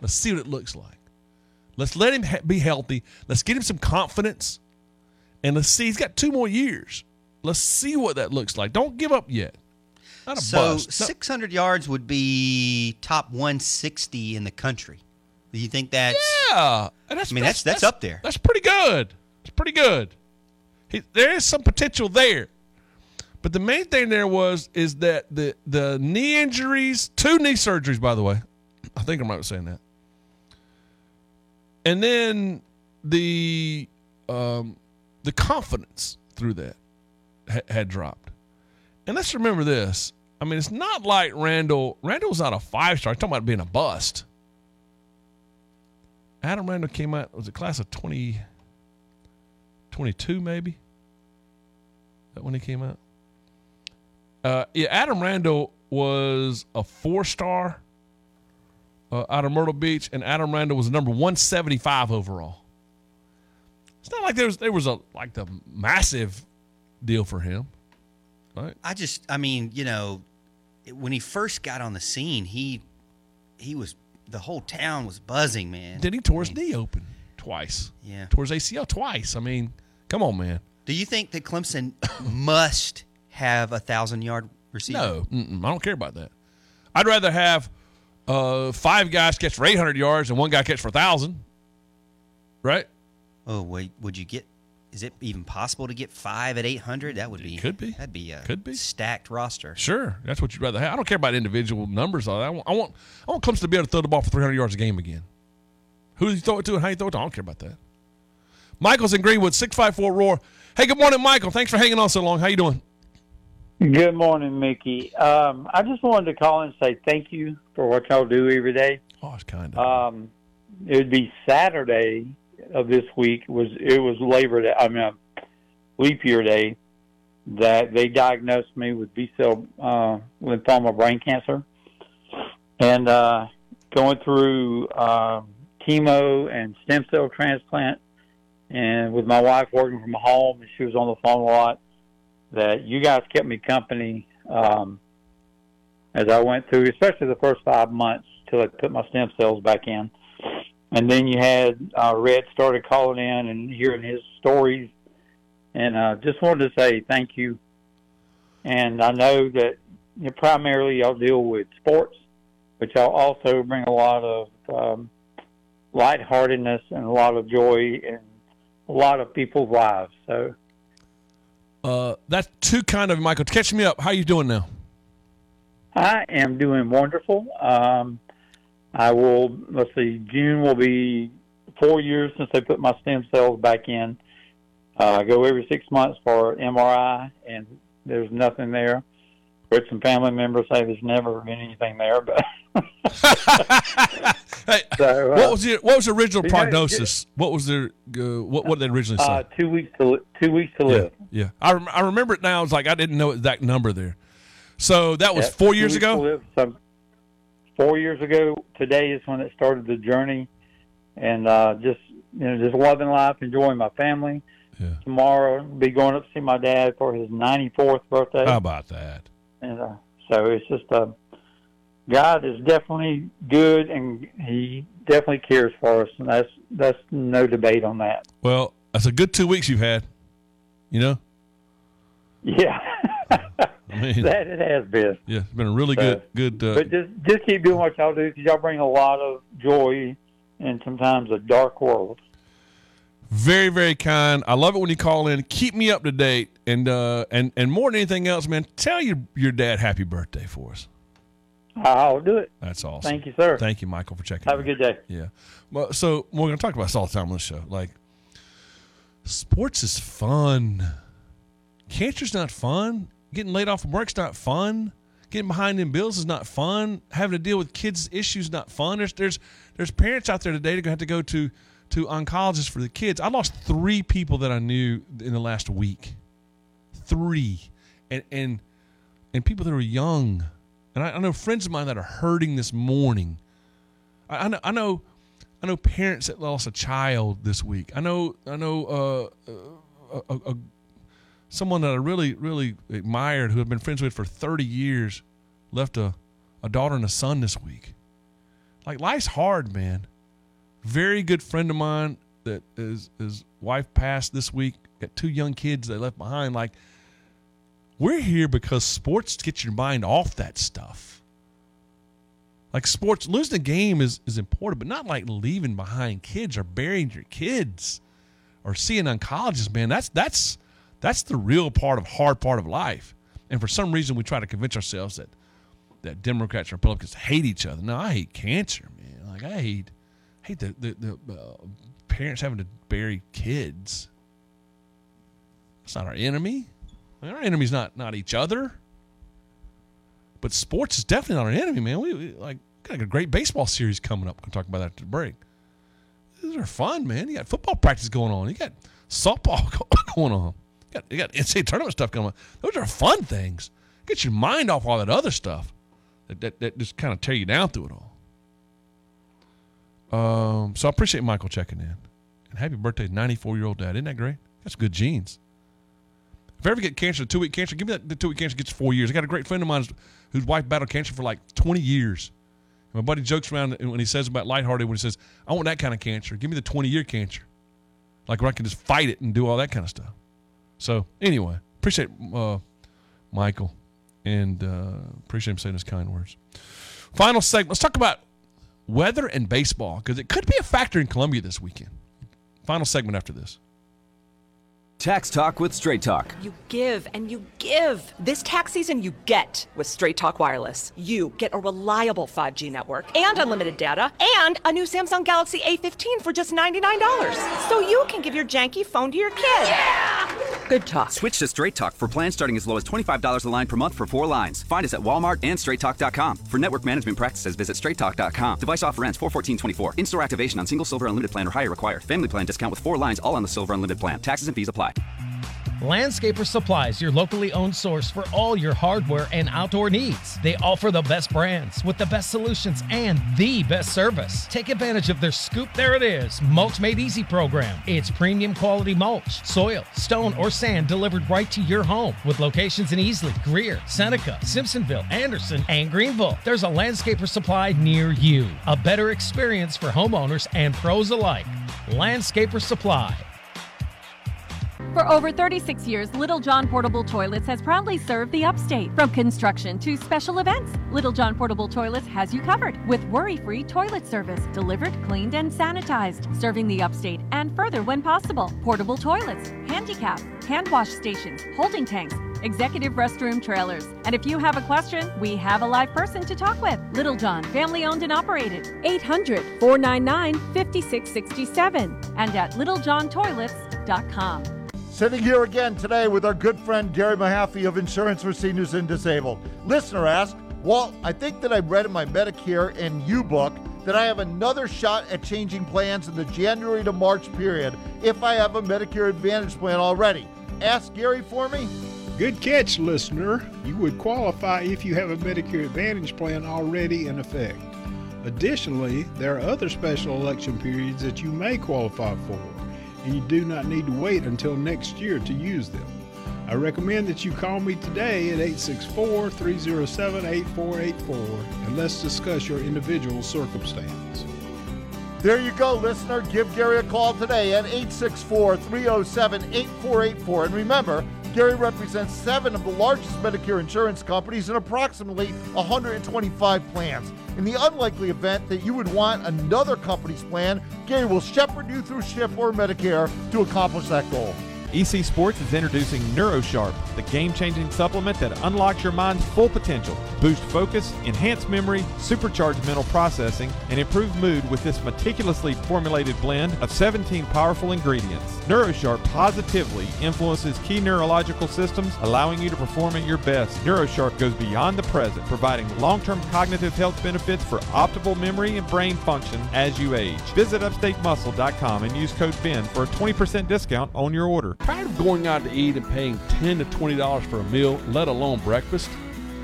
Let's see what it looks like. Let's let him ha- be healthy. Let's get him some confidence. And let's see. He's got two more years. Let's see what that looks like. Don't give up yet. Not a so bust. So six hundred yards would be top one sixty in the country. Do you think that's? Yeah, that's, I mean that's, that's that's up there. That's pretty good. It's pretty good. He, there is some potential there, but the main thing there was is that the the knee injuries, two knee surgeries, by the way. I think I'm right with saying that. And then the um, the confidence through that had dropped. And let's remember this. I mean, it's not like Randall. Randall's not a five-star. I'm talking about being a bust. Adam Randall came out, was a class of twenty twenty-two maybe? Is that when he came out? Uh, yeah, Adam Randall was a four-star uh, out of Myrtle Beach, and Adam Randall was number one seventy-five overall. It's not like there was, there was a like the massive deal for him, right? I just, I mean, you know, when he first got on the scene, he he was, the whole town was buzzing, man. Then he tore I mean, his knee open. twice. Yeah. Towards A C L twice. I mean, come on, man. Do you think that Clemson must have a one thousand yard receiver? No. Mm-mm, I don't care about that. I'd rather have uh, five guys catch for eight hundred yards and one guy catch for one thousand. Right? Oh, wait. Would you get – is it even possible to get five at eight hundred? That would be – could be. That'd be a could be. stacked roster. Sure. That's what you'd rather have. I don't care about individual numbers. I want, I want, I want Clemson to be able to throw the ball for three hundred yards a game again. Who you throw it to and how you throw it to? I don't care about that. Michael's in Greenwood, six five four Roar. Hey, good morning, Michael. Thanks for hanging on so long. How you doing? Good morning, Mickey. Um, I just wanted to call and say thank you for what y'all do every day. Oh, it's kind of. Um, it would be Saturday of this week. It was it was Labor Day? I mean, leap year day. That they diagnosed me with B cell uh, lymphoma, brain cancer, and uh, going through uh, chemo and stem cell transplant. And with my wife working from home, and she was on the phone a lot, that you guys kept me company um, as I went through, especially the first five months till I put my stem cells back in. And then you had uh, Red started calling in and hearing his stories. And I uh, just wanted to say thank you. And I know that you know, primarily y'all deal with sports, but y'all also bring a lot of um, lightheartedness and a lot of joy and a lot of people's lives. So uh, that's too kind of Michael. Catch me up. How are you doing now? I am doing wonderful. Um, I will, let's see, June will be four years since they put my stem cells back in. Uh, I go every six months for M R I, and there's nothing there. But some family members say there's never been anything there. But hey, so, uh, what was the what was the original prognosis? Know, what was their uh, what what did they originally say? Uh, two weeks to li- two weeks to yeah, live. Yeah, I rem- I remember it now. It's like I didn't know that number there. So that was yeah, four years ago. Live, so four years ago today is when it started the journey, and uh, just you know just loving life, enjoying my family. Yeah. Tomorrow I'll be going up to see my dad for his ninety-fourth birthday. How about that? And, uh, so it's just uh, God is definitely good, and He definitely cares for us, and that's that's no debate on that. Well, that's a good two weeks you've had, you know. Yeah, I mean, that it has been. Yeah, it's been a really so, good good. Uh, but just just keep doing what y'all do, because y'all bring a lot of joy in sometimes a dark world. Very, very kind. I love it when you call in. Keep me up to date. And uh, and, and more than anything else, man, tell your, your dad happy birthday for us. I'll do it. That's awesome. Thank you, sir. Thank you, Michael, for checking Have out. Have a good day. Yeah. Well, so, Morgan, I talk about this all the time on this show. Like, sports is fun. Cancer's not fun. Getting laid off from work's not fun. Getting behind in bills is not fun. Having to deal with kids' issues is not fun. There's, there's, there's parents out there today that have to go to – to oncologists for the kids. I lost three people that I knew in the last week. Three. And and and people that are young. And I, I know friends of mine that are hurting this morning. I, I know I know I know parents that lost a child this week. I know I know uh, uh, uh, uh, someone that I really, really admired who I've been friends with for thirty years left a, a daughter and a son this week. Like, life's hard, man. Very good friend of mine that his, his wife passed this week. Got two young kids they left behind. Like, we're here because sports gets your mind off that stuff. Like, sports, losing a game is, is important, but not like leaving behind kids or burying your kids or seeing oncologists, man. That's that's that's the real part of hard part of life. And for some reason, we try to convince ourselves that that Democrats and Republicans hate each other. No, I hate cancer, man. Like, I hate. I hate the, the, the uh, parents having to bury kids. That's not our enemy. I mean, our enemy's not, not each other. But sports is definitely not our enemy, man. We, we like got a great baseball series coming up. We're going to talk about that after the break. These are fun, man. You got football practice going on. You got softball going on. You got, you got N C A A tournament stuff going on. Those are fun things. Get your mind off all that other stuff that, that, that just kind of tear you down through it all. Um, so I appreciate Michael checking in. And happy birthday to ninety-four-year-old dad. Isn't that great? That's good genes. If I ever get cancer, two-week cancer, give me that the two-week cancer gets four years. I got a great friend of mine whose wife battled cancer for like twenty years. My buddy jokes around when he says about lighthearted, when he says, I want that kind of cancer. Give me the twenty-year cancer. Like where I can just fight it and do all that kind of stuff. So, anyway, appreciate uh, Michael and uh, appreciate him saying his kind words. Final segment. Let's talk about weather and baseball because it could be a factor in Columbia this weekend. Final segment after this. Tax Talk with Straight Talk. You give and you give. This tax season you get with Straight Talk Wireless. You get a reliable five G network and unlimited data and a new Samsung Galaxy A fifteen for just ninety-nine dollars. So you can give your janky phone to your kid. Yeah! Good talk. Switch to Straight Talk for plans starting as low as twenty-five dollars a line per month for four lines. Find us at Walmart and straight talk dot com. For network management practices, visit straight talk dot com. Device offer ends four fourteen twenty-four. In-store activation on single silver unlimited plan or higher required. Family plan discount with four lines all on the silver unlimited plan. Taxes and fees apply. Landscaper Supplies, your locally owned source for all your hardware and outdoor needs. They offer the best brands with the best solutions and the best service. Take advantage of their Scoop There It Is Mulch Made Easy program. It's premium quality mulch, soil, stone, or sand delivered right to your home with locations in Easley, Greer, Seneca, Simpsonville, Anderson, and Greenville. There's a Landscaper Supply near you. A better experience for homeowners and pros alike. Landscaper Supply. For over thirty-six years, Little John Portable Toilets has proudly served the upstate. From construction to special events, Little John Portable Toilets has you covered with worry-free toilet service, delivered, cleaned, and sanitized, serving the upstate and further when possible. Portable toilets, handicap, hand wash stations, holding tanks, executive restroom trailers. And if you have a question, we have a live person to talk with. Little John, family owned and operated. eight hundred, four nine nine, five six six seven and at little john toilets dot com. Sitting here again today with our good friend Gary Mahaffey of Insurance for Seniors and Disabled. Listener asked, Walt, I think that I read in my Medicare and You book that I have another shot at changing plans in the January to March period if I have a Medicare Advantage plan already. Ask Gary for me. Good catch, listener. You would qualify if you have a Medicare Advantage plan already in effect. Additionally, there are other special election periods that you may qualify for, and you do not need to wait until next year to use them. I recommend that you call me today at eight six four, three oh seven, eight four eight four and let's discuss your individual circumstance. There you go, listener. Give Gary a call today at eight six four, three oh seven, eight four eight four. And remember, Gary represents seven of the largest Medicare insurance companies and approximately one hundred twenty-five plans. In the unlikely event that you would want another company's plan, Gary will shepherd you through S H I P or Medicare to accomplish that goal. E C Sports is introducing NeuroSharp, the game-changing supplement that unlocks your mind's full potential. Boost focus, enhance memory, supercharge mental processing, and improve mood with this meticulously formulated blend of seventeen powerful ingredients. NeuroSharp positively influences key neurological systems, allowing you to perform at your best. NeuroSharp goes beyond the present, providing long-term cognitive health benefits for optimal memory and brain function as you age. Visit upstate muscle dot com and use code BEN for a twenty percent discount on your order. Tired of going out to eat and paying ten dollars to twenty dollars for a meal, let alone breakfast?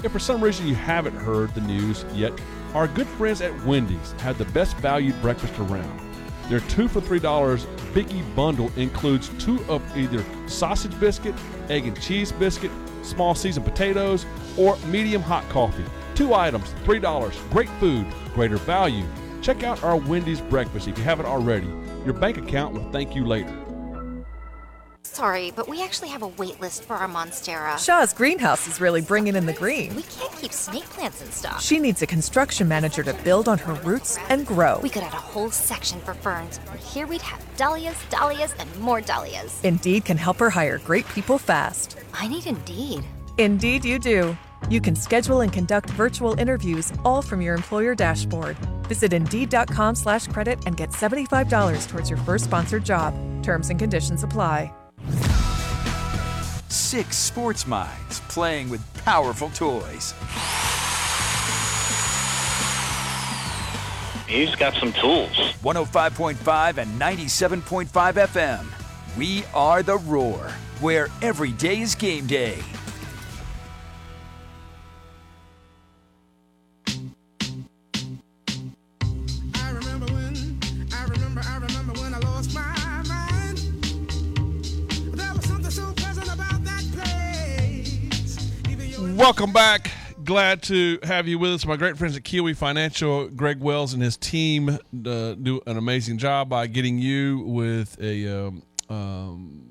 If for some reason you haven't heard the news yet, our good friends at Wendy's have the best valued breakfast around. Their two for three dollars Biggie Bundle includes two of either sausage biscuit, egg and cheese biscuit, small seasoned potatoes, or medium hot coffee. Two items, three dollars. Great food, greater value. Check out our Wendy's breakfast if you haven't already. Your bank account will thank you later. Sorry, but we actually have a wait list for our Monstera. Shaw's Greenhouse is really bringing in the green. We can't keep snake plants in stock. She needs a construction manager to build on her roots and grow. We could add a whole section for ferns. Here we'd have dahlias, dahlias, and more dahlias. Indeed can help her hire great people fast. I need Indeed. Indeed you do. You can schedule and conduct virtual interviews all from your employer dashboard. Visit Indeed dot com slash credit and get seventy-five dollars towards your first sponsored job. Terms and conditions apply. Six sports minds playing with powerful toys. He's got some tools. one oh five point five and ninety-seven point five F M. We are the Roar, where every day is game day. Welcome back. glad to have you with us. My great friends at Kiwi Financial, Greg Wells and his team, uh, do an amazing job by getting you with a um, um,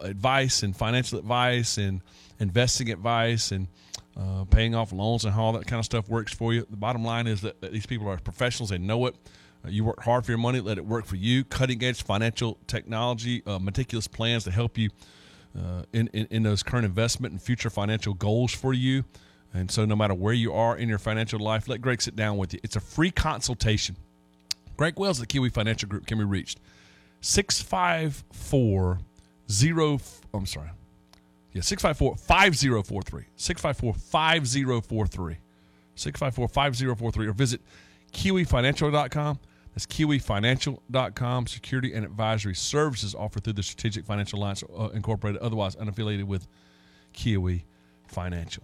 advice and financial advice and investing advice and uh, paying off loans and how all that kind of stuff works for you. The bottom line is that, that these people are professionals. They know it. Uh, you work hard for your money. Let it work for you. Cutting-edge financial technology, uh, meticulous plans to help you Uh, in, in, in those current investment and future financial goals for you. And so no matter where you are in your financial life, let Greg sit down with you. It's a free consultation. Greg Wells of the Kiwi Financial Group can be reached six five four, zero, I'm sorry, yeah, six five four, five zero four three, six five four, five zero four three, six five four, five zero four three, or visit kiwi financial dot com. That's kiwi financial dot com. Security and advisory services offered through the Strategic Financial Alliance uh, Incorporated, otherwise unaffiliated with Kiwi Financial.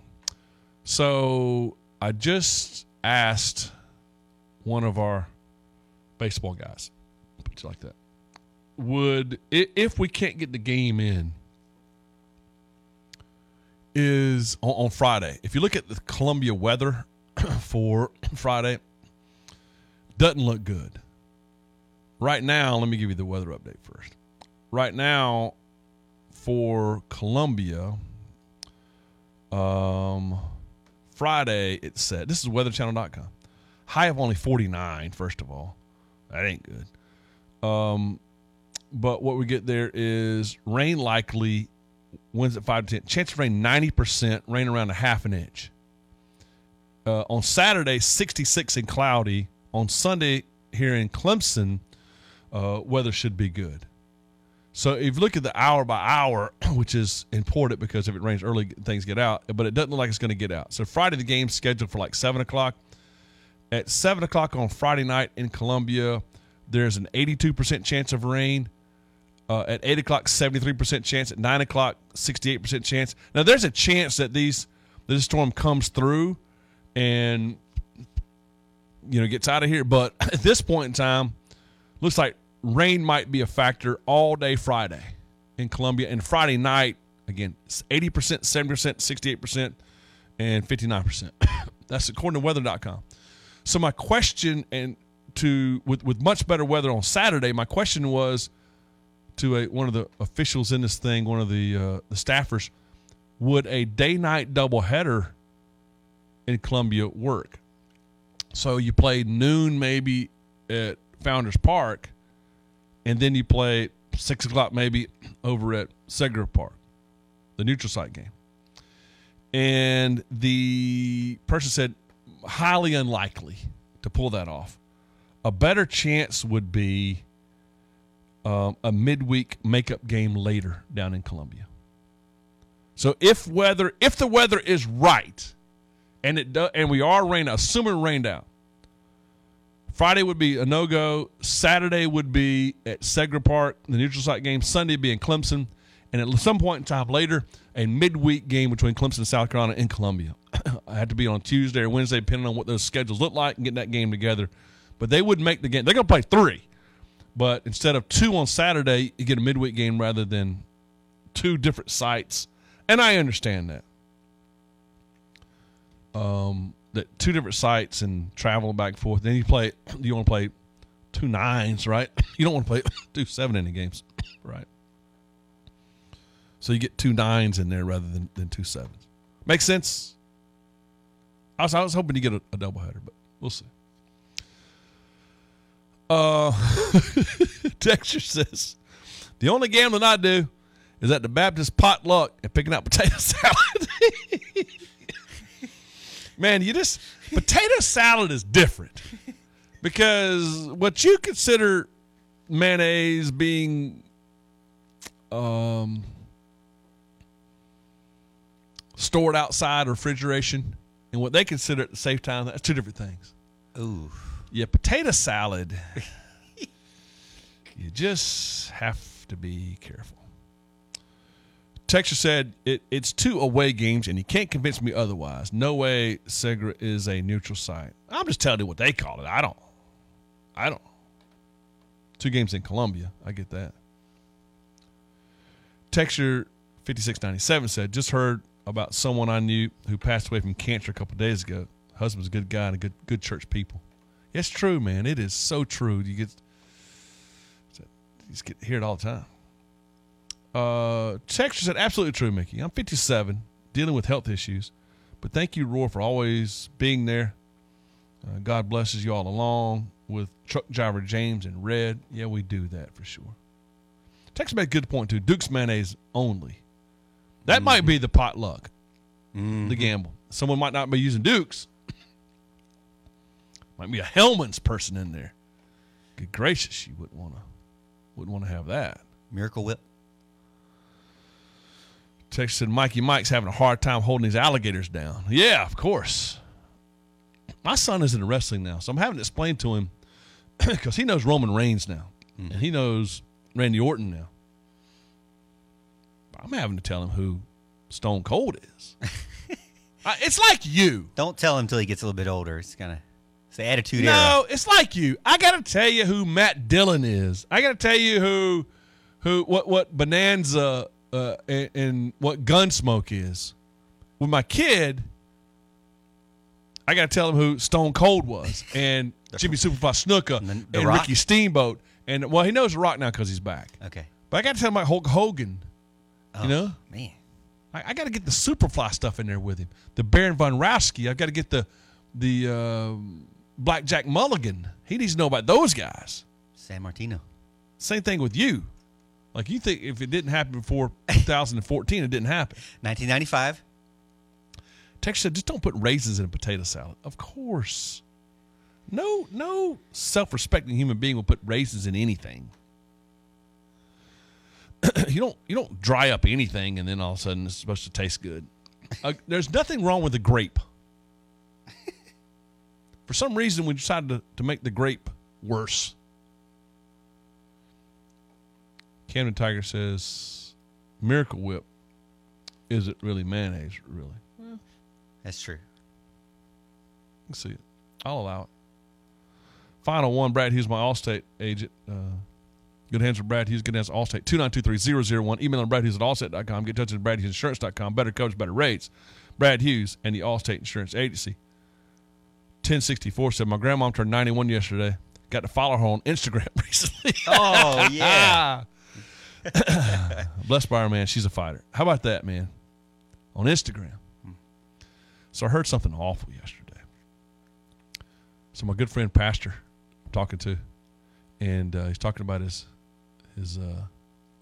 So I just asked one of our baseball guys, like that, would, if we can't get the game in, is on, on Friday. If you look at the Columbia weather for Friday, doesn't look good. Right now, let me give you the weather update first. Right now, for Columbia, um, Friday, it said, this is weather channel dot com. High of only forty-nine, first of all. That ain't good. Um, but what we get there is rain likely, winds at five to ten. Chance of rain ninety percent, rain around a half an inch. Uh, on Saturday, sixty-six and cloudy. On Sunday here in Clemson, uh, weather should be good. So if you look at the hour by hour, which is important because if it rains early, things get out. But it doesn't look like it's going to get out. So Friday, the game's scheduled for like seven o'clock. At seven o'clock on Friday night in Columbia, there's an eighty-two percent chance of rain. Uh, at eight o'clock, seventy-three percent chance. At nine o'clock, sixty-eight percent chance. Now, there's a chance that these this storm comes through and – you know, gets out of here. But at this point in time, looks like rain might be a factor all day Friday in Columbia. And Friday night, again, eighty percent, seventy percent, sixty-eight percent, and fifty-nine percent. That's according to weather dot com. So my question, and to with, with much better weather on Saturday, my question was to a, one of the officials in this thing, one of the, uh, the staffers, would a day-night doubleheader in Columbia work? So you play noon maybe at Founders Park, and then you play six o'clock maybe over at Segar Park, the neutral site game. And the person said, highly unlikely to pull that off. A better chance would be um, a midweek makeup game later down in Columbia. So if weather, if the weather is right, and it do, and we are rain, assuming rained out, Friday would be a no-go. Saturday would be at Segar Park, the neutral site game. Sunday would be in Clemson. And at some point in time later, a midweek game between Clemson and South Carolina and Columbia. I had to be on Tuesday or Wednesday, depending on what those schedules look like and getting that game together. But they would make the game. They're going to play three. But instead of two on Saturday, you get a midweek game rather than two different sites. And I understand that. Um, that two different sites and travel back and forth. Then you play, you want to play two nines, right? You don't want to play two seven inning games, right? So you get two nines in there rather than, than two sevens. Makes sense? I was, I was hoping to get a, a doubleheader, but we'll see. Uh, Dexter says, the only gambling I do is at the Baptist potluck and picking out potato salad. Man, you just – potato salad is different because what you consider mayonnaise being um, stored outside refrigeration and what they consider at the safe time, that's two different things. Ooh. Yeah, potato salad, you just have to be careful. Texture said it, it's two away games, and you can't convince me otherwise. No way Segar is a neutral site. I'm just telling you what they call it. I don't. I don't. Two games in Columbia. I get that. Texture fifty-six ninety-seven said, just heard about someone I knew who passed away from cancer a couple of days ago. Husband's a good guy and a good good church people. It's true, man. It is so true. You get, you just get hear it all the time. Uh, Texture said, absolutely true, Mickey. I'm fifty-seven, dealing with health issues, but thank you, Roar, for always being there. Uh, God blesses you all along with truck driver James and Red. Yeah, we do that for sure. Texas made a good point, too. Duke's mayonnaise only. That mm-hmm. might be the potluck, mm-hmm. the gamble. Someone might not be using Duke's. Might be a Hellman's person in there. Good gracious, you wouldn't want to wouldn't want to have that. Miracle Whip. Texas said, Mikey Mike's having a hard time holding these alligators down. Yeah, of course. My son is into wrestling now, so I'm having to explain to him because he knows Roman Reigns now, mm-hmm. and he knows Randy Orton now. But I'm having to tell him who Stone Cold is. I, it's like you. Don't tell him till he gets a little bit older. It's kind of it's the attitude. No, era. It's like you. I got to tell you who Matt Dillon is. I got to tell you who, who, what, what Bonanza uh, and, and what Gunsmoke is. With my kid, I got to tell him who Stone Cold was and Jimmy Superfly Snuka and, the, the and Ricky Steamboat. And, well, he knows The Rock now because he's back. Okay. But I got to tell him about Hulk Hogan. Oh, you know? Man. I, I got to get the Superfly stuff in there with him. The Baron Von Rowski. I've got to get the the uh, Black Jack Mulligan. He needs to know about those guys. San Martino. Same thing with you. Like, you think if it didn't happen before two thousand fourteen, it didn't happen. nineteen ninety-five. Tex said, just don't put raisins in a potato salad. Of course. No, no self-respecting human being will put raisins in anything. you don't, you don't dry up anything, and then all of a sudden it's supposed to taste good. Uh, there's nothing wrong with a grape. For some reason, we decided to, to make the grape worse. Camden Tiger says, "Miracle Whip, is it really mayonnaise? Really? Well, that's true. Let's see it. I'll allow it." Final one, Brad Hughes, my Allstate agent. Uh, good hands for Brad Hughes. Good hands for Allstate. two nine two three zero zero one. Email on brad hughes at allstate dot com. Get in touch with brad hughes insurance dot com. Better coverage, better rates. Brad Hughes and the Allstate Insurance Agency. ten sixty-four said, my grandmom turned ninety-one yesterday. Got to follow her on Instagram recently. Oh, yeah. Bless by her, man. She's a fighter. How about that, man? On Instagram. So I heard something awful yesterday. So my good friend, Pastor, I'm talking to, and uh, he's talking about his his uh,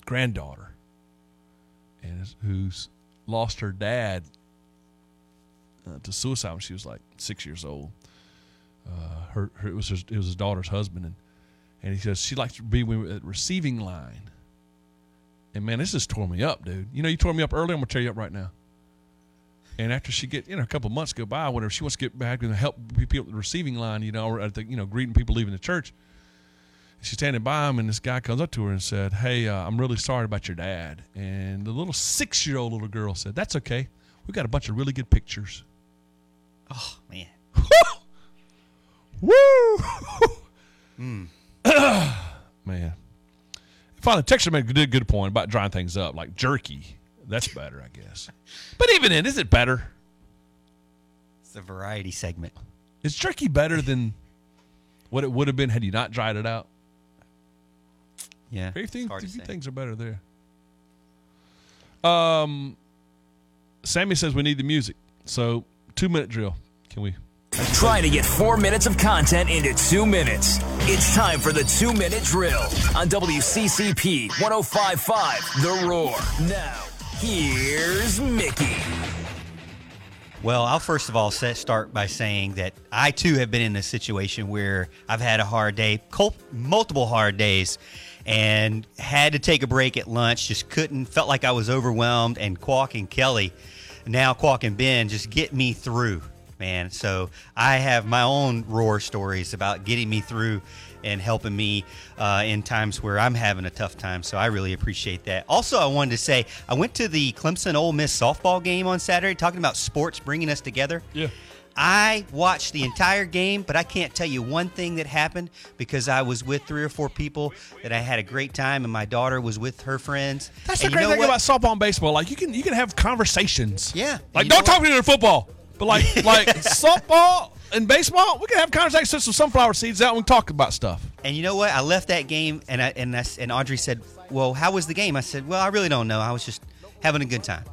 granddaughter, and his, who's lost her dad uh, to suicide when she was like six years old. Uh, her, her it was his, it was his daughter's husband, and and he says she likes to be at receiving line. And man, this just tore me up, dude. You know, you tore me up earlier. I'm gonna tear you up right now. And after she get, you know, a couple of months go by, whenever she wants to get back and help people at the receiving line, you know, or at the, you know, greeting people leaving the church, she's standing by him, and this guy comes up to her and said, "Hey, uh, I'm really sorry about your dad." And the little six-year-old little girl said, "That's okay. We got a bunch of really good pictures." Oh man! Woo! mm. Man. Finally, Texture made a good point about drying things up, like jerky. That's better, I guess. But even then, is it better? It's a variety segment. Is jerky better than what it would have been had you not dried it out? Yeah. Very few things are better there. Um, Sammy says we need the music. So, two-minute drill. Can we? Try to get four minutes of content into two minutes. It's time for the two-minute drill on W C C P one oh five point five The Roar. Now. Here's Mickey. Well, I'll first of all set, start by saying that I, too, have been in a situation where I've had a hard day, multiple hard days, and had to take a break at lunch, just couldn't, felt like I was overwhelmed, and Kwok and Kelly, now Kwok and Ben, just get me through, man. So I have my own Roar stories about getting me through and helping me uh, in times where I'm having a tough time. So I really appreciate that. Also, I wanted to say I went to the Clemson Ole Miss softball game on Saturday, talking about sports bringing us together. Yeah. I watched the entire game, but I can't tell you one thing that happened because I was with three or four people that I had a great time, and my daughter was with her friends. That's and the great thing what? about softball and baseball. Like, you can you can have conversations. Yeah. Like, don't talk to me in football, but like like softball and baseball, we can have conversations with sunflower seeds out and we talk about stuff. And you know what? I left that game, and I and I, and Audrey said, "Well, how was the game?" I said, "Well, I really don't know. I was just having a good time."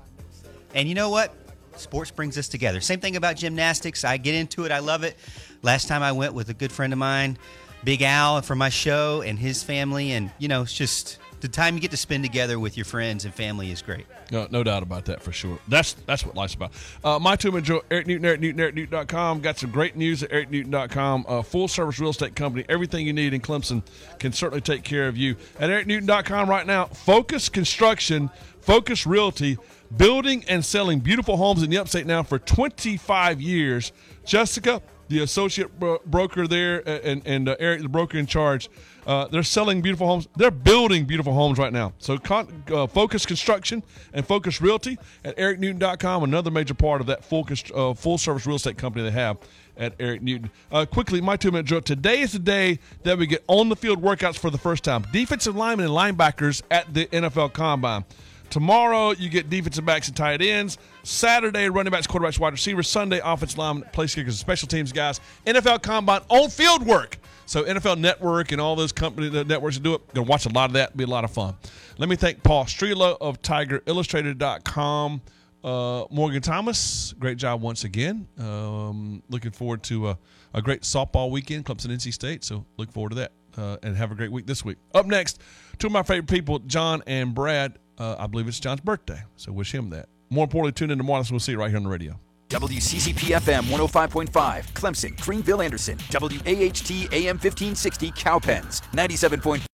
And you know what? Sports brings us together. Same thing about gymnastics. I get into it. I love it. Last time I went with a good friend of mine, Big Al, for my show and his family. And, you know, it's just the time you get to spend together with your friends and family is great. No, no doubt about that for sure. That's that's what life's about. Uh, my two enjoy Eric Newton, Eric Newton, Eric Newton dot com. Got some great news at Eric Newton dot com. Uh, full-service real estate company. Everything you need in Clemson can certainly take care of you. At Eric Newton dot com right now, Focus Construction, Focus Realty, building and selling beautiful homes in the upstate now for twenty-five years. Jessica, the associate bro- broker there, and, and uh, Eric, the broker in charge, uh, they're selling beautiful homes. They're building beautiful homes right now. So con- uh, Focus Construction and Focus Realty at Eric Newton dot com, another major part of that full, uh, full-service real estate company they have at Eric Newton. Uh, quickly, my two-minute drill. Today is the day that we get on-the-field workouts for the first time. Defensive linemen and linebackers at the N F L Combine. Tomorrow, you get defensive backs and tight ends. Saturday, running backs, quarterbacks, wide receivers. Sunday, offensive linemen, place kickers, and special teams guys. N F L Combine, on-field work. So N F L Network and all those company the networks that do it, going to watch a lot of that. It'll be a lot of fun. Let me thank Paul Strelow of Tiger Illustrated dot com. Uh, Morgan Thomas, great job once again. Um, looking forward to a, a great softball weekend, Clemson, N C State. So look forward to that. Uh, and have a great week this week. Up next, two of my favorite people, John and Brad. Uh, I believe it's John's birthday, so wish him that. More importantly, tune in tomorrow, so we'll see you right here on the radio. W C C P F M one oh five point five, Clemson, Greenville, Anderson. W A H T A M fifteen sixty, Cowpens, ninety-seven point five.